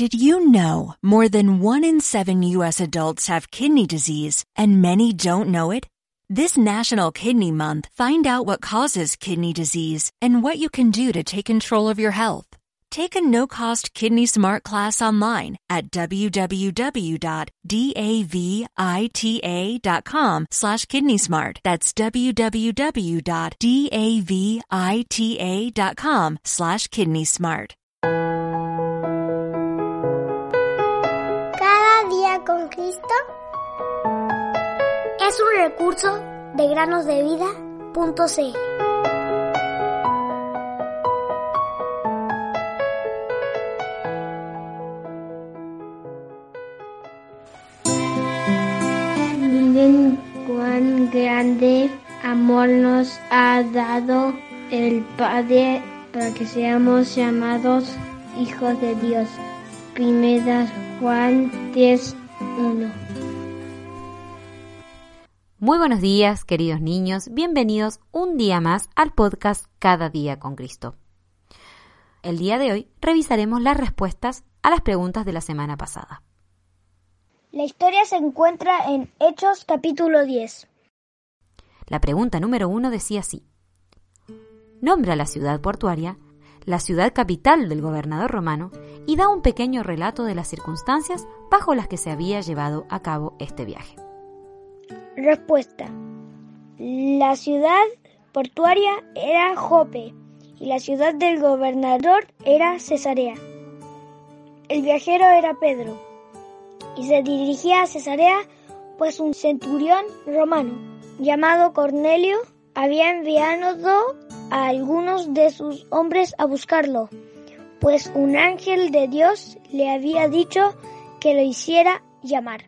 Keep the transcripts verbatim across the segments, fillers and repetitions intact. Did you know more than one in seven U S adults have kidney disease and many don't know it? This National Kidney Month, find out what causes kidney disease and what you can do to take control of your health. Take a no-cost Kidney Smart class online at www.davita.com slash Kidney Smart. That's www.davita.com slash Kidney Smart. Con Cristo es un recurso de granos de vida punto c l. Miren cuán grande amor nos ha dado el Padre para que seamos llamados hijos de Dios. Primera Juan diez uno. Muy buenos días, queridos niños. Bienvenidos un día más al podcast Cada Día con Cristo. El día de hoy revisaremos las respuestas a las preguntas de la semana pasada. La historia se encuentra en Hechos capítulo diez. La pregunta número uno decía así: nombra la ciudad portuaria, la ciudad capital del gobernador romano, y da un pequeño relato de las circunstancias bajo las que se había llevado a cabo este viaje. Respuesta. La ciudad portuaria era Jope y la ciudad del gobernador era Cesarea. El viajero era Pedro y se dirigía a Cesarea, pues un centurión romano llamado Cornelio había enviado a algunos de sus hombres a buscarlo, pues un ángel de Dios le había dicho que lo hiciera llamar.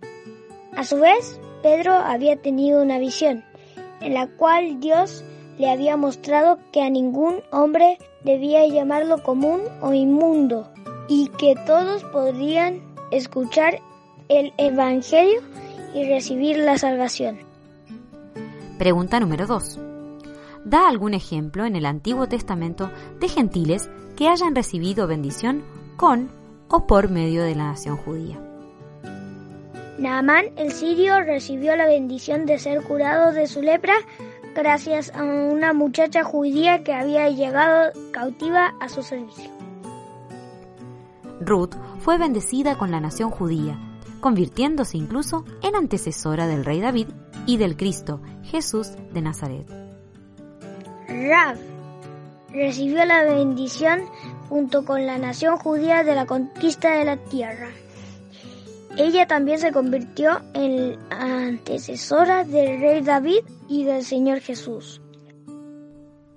A su vez, Pedro había tenido una visión, en la cual Dios le había mostrado que a ningún hombre debía llamarlo común o inmundo, y que todos podrían escuchar el evangelio y recibir la salvación. Pregunta número dos. Da algún ejemplo en el Antiguo Testamento de gentiles que hayan recibido bendición con o por medio de la nación judía. Naamán el sirio recibió la bendición de ser curado de su lepra gracias a una muchacha judía que había llegado cautiva a su servicio. Ruth fue bendecida con la nación judía, convirtiéndose incluso en antecesora del rey David y del Cristo, Jesús de Nazaret. Rab recibió la bendición junto con la nación judía de la conquista de la tierra. Ella también se convirtió en antecesora del rey David y del Señor Jesús.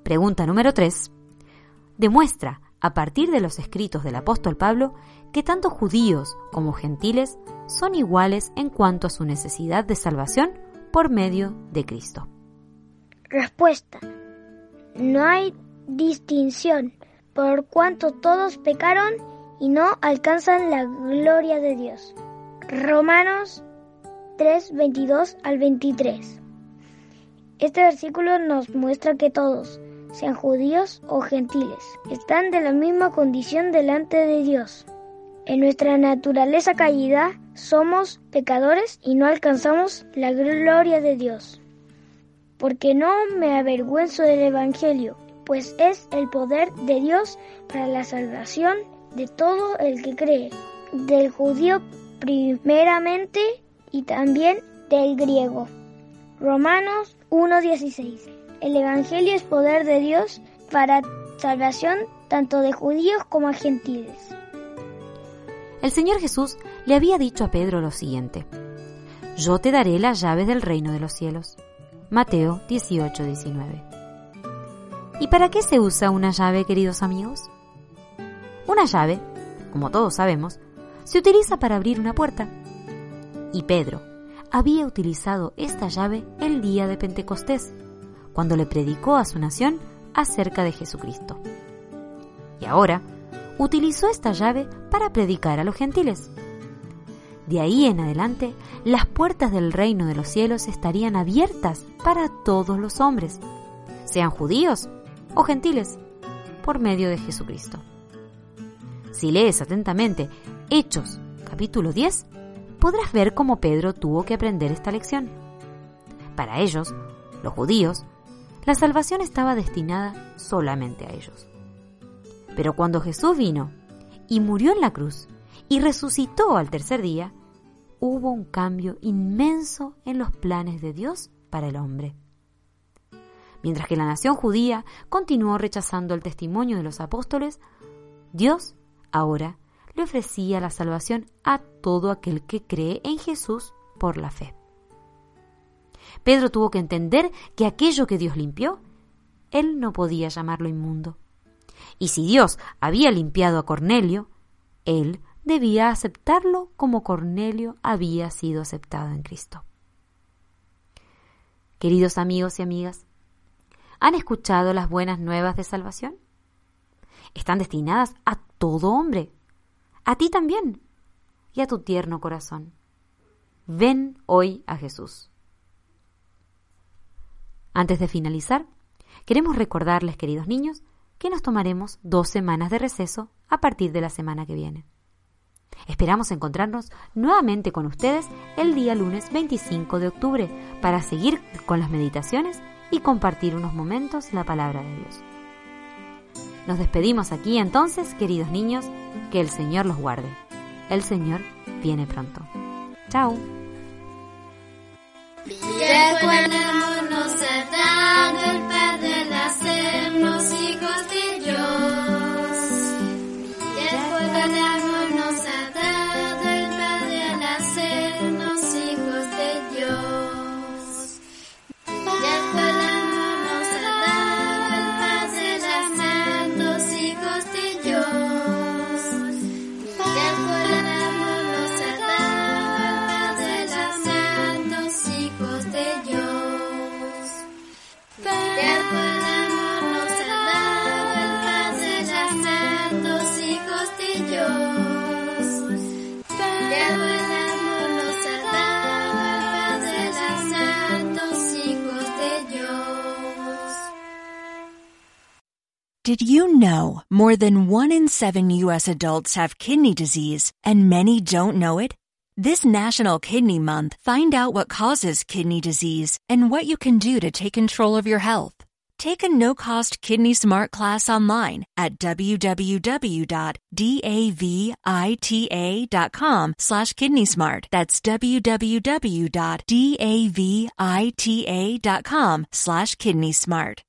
Pregunta número tres. Demuestra, a partir de los escritos del apóstol Pablo, que tanto judíos como gentiles son iguales en cuanto a su necesidad de salvación por medio de Cristo. Respuesta. No hay distinción, por cuanto todos pecaron y no alcanzan la gloria de Dios. Romanos tres, veintidós al veintitrés. Este versículo nos muestra que todos, sean judíos o gentiles, están de la misma condición delante de Dios. En nuestra naturaleza caída somos pecadores y no alcanzamos la gloria de Dios. Porque no me avergüenzo del Evangelio, pues es el poder de Dios para la salvación de todo el que cree, del judío primeramente y también del griego. Romanos uno dieciséis. El Evangelio es poder de Dios para salvación tanto de judíos como a gentiles. El Señor Jesús le había dicho a Pedro lo siguiente: yo te daré las llaves del reino de los cielos. Mateo dieciocho diecinueve. ¿Y para qué se usa una llave, queridos amigos? Una llave, como todos sabemos, se utiliza para abrir una puerta. Y Pedro había utilizado esta llave el día de Pentecostés, cuando le predicó a su nación acerca de Jesucristo. Y ahora utilizó esta llave para predicar a los gentiles. De ahí en adelante, las puertas del reino de los cielos estarían abiertas para todos los hombres, sean judíos o gentiles, por medio de Jesucristo. Si lees atentamente Hechos, capítulo diez, podrás ver cómo Pedro tuvo que aprender esta lección. Para ellos, los judíos, la salvación estaba destinada solamente a ellos. Pero cuando Jesús vino y murió en la cruz y resucitó al tercer día, hubo un cambio inmenso en los planes de Dios para el hombre. Mientras que la nación judía continuó rechazando el testimonio de los apóstoles, Dios ahora le ofrecía la salvación a todo aquel que cree en Jesús por la fe. Pedro tuvo que entender que aquello que Dios limpió, él no podía llamarlo inmundo. Y si Dios había limpiado a Cornelio, él debía aceptarlo como Cornelio había sido aceptado en Cristo. Queridos amigos y amigas, ¿han escuchado las buenas nuevas de salvación? Están destinadas a todo hombre, a ti también y a tu tierno corazón. Ven hoy a Jesús. Antes de finalizar, queremos recordarles, queridos niños, que nos tomaremos dos semanas de receso a partir de la semana que viene. Esperamos encontrarnos nuevamente con ustedes el día lunes veinticinco de octubre para seguir con las meditaciones y compartir unos momentos la palabra de Dios. Nos despedimos aquí entonces, queridos niños, que el Señor los guarde. El Señor viene pronto. ¡Chao! Did you know more than one in seven U S adults have kidney disease and many don't know it? This National Kidney Month, find out what causes kidney disease and what you can do to take control of your health. Take a no-cost Kidney Smart class online at w w w dot davita dot com slash kidney smart. That's w w w dot davita dot com slash kidney smart.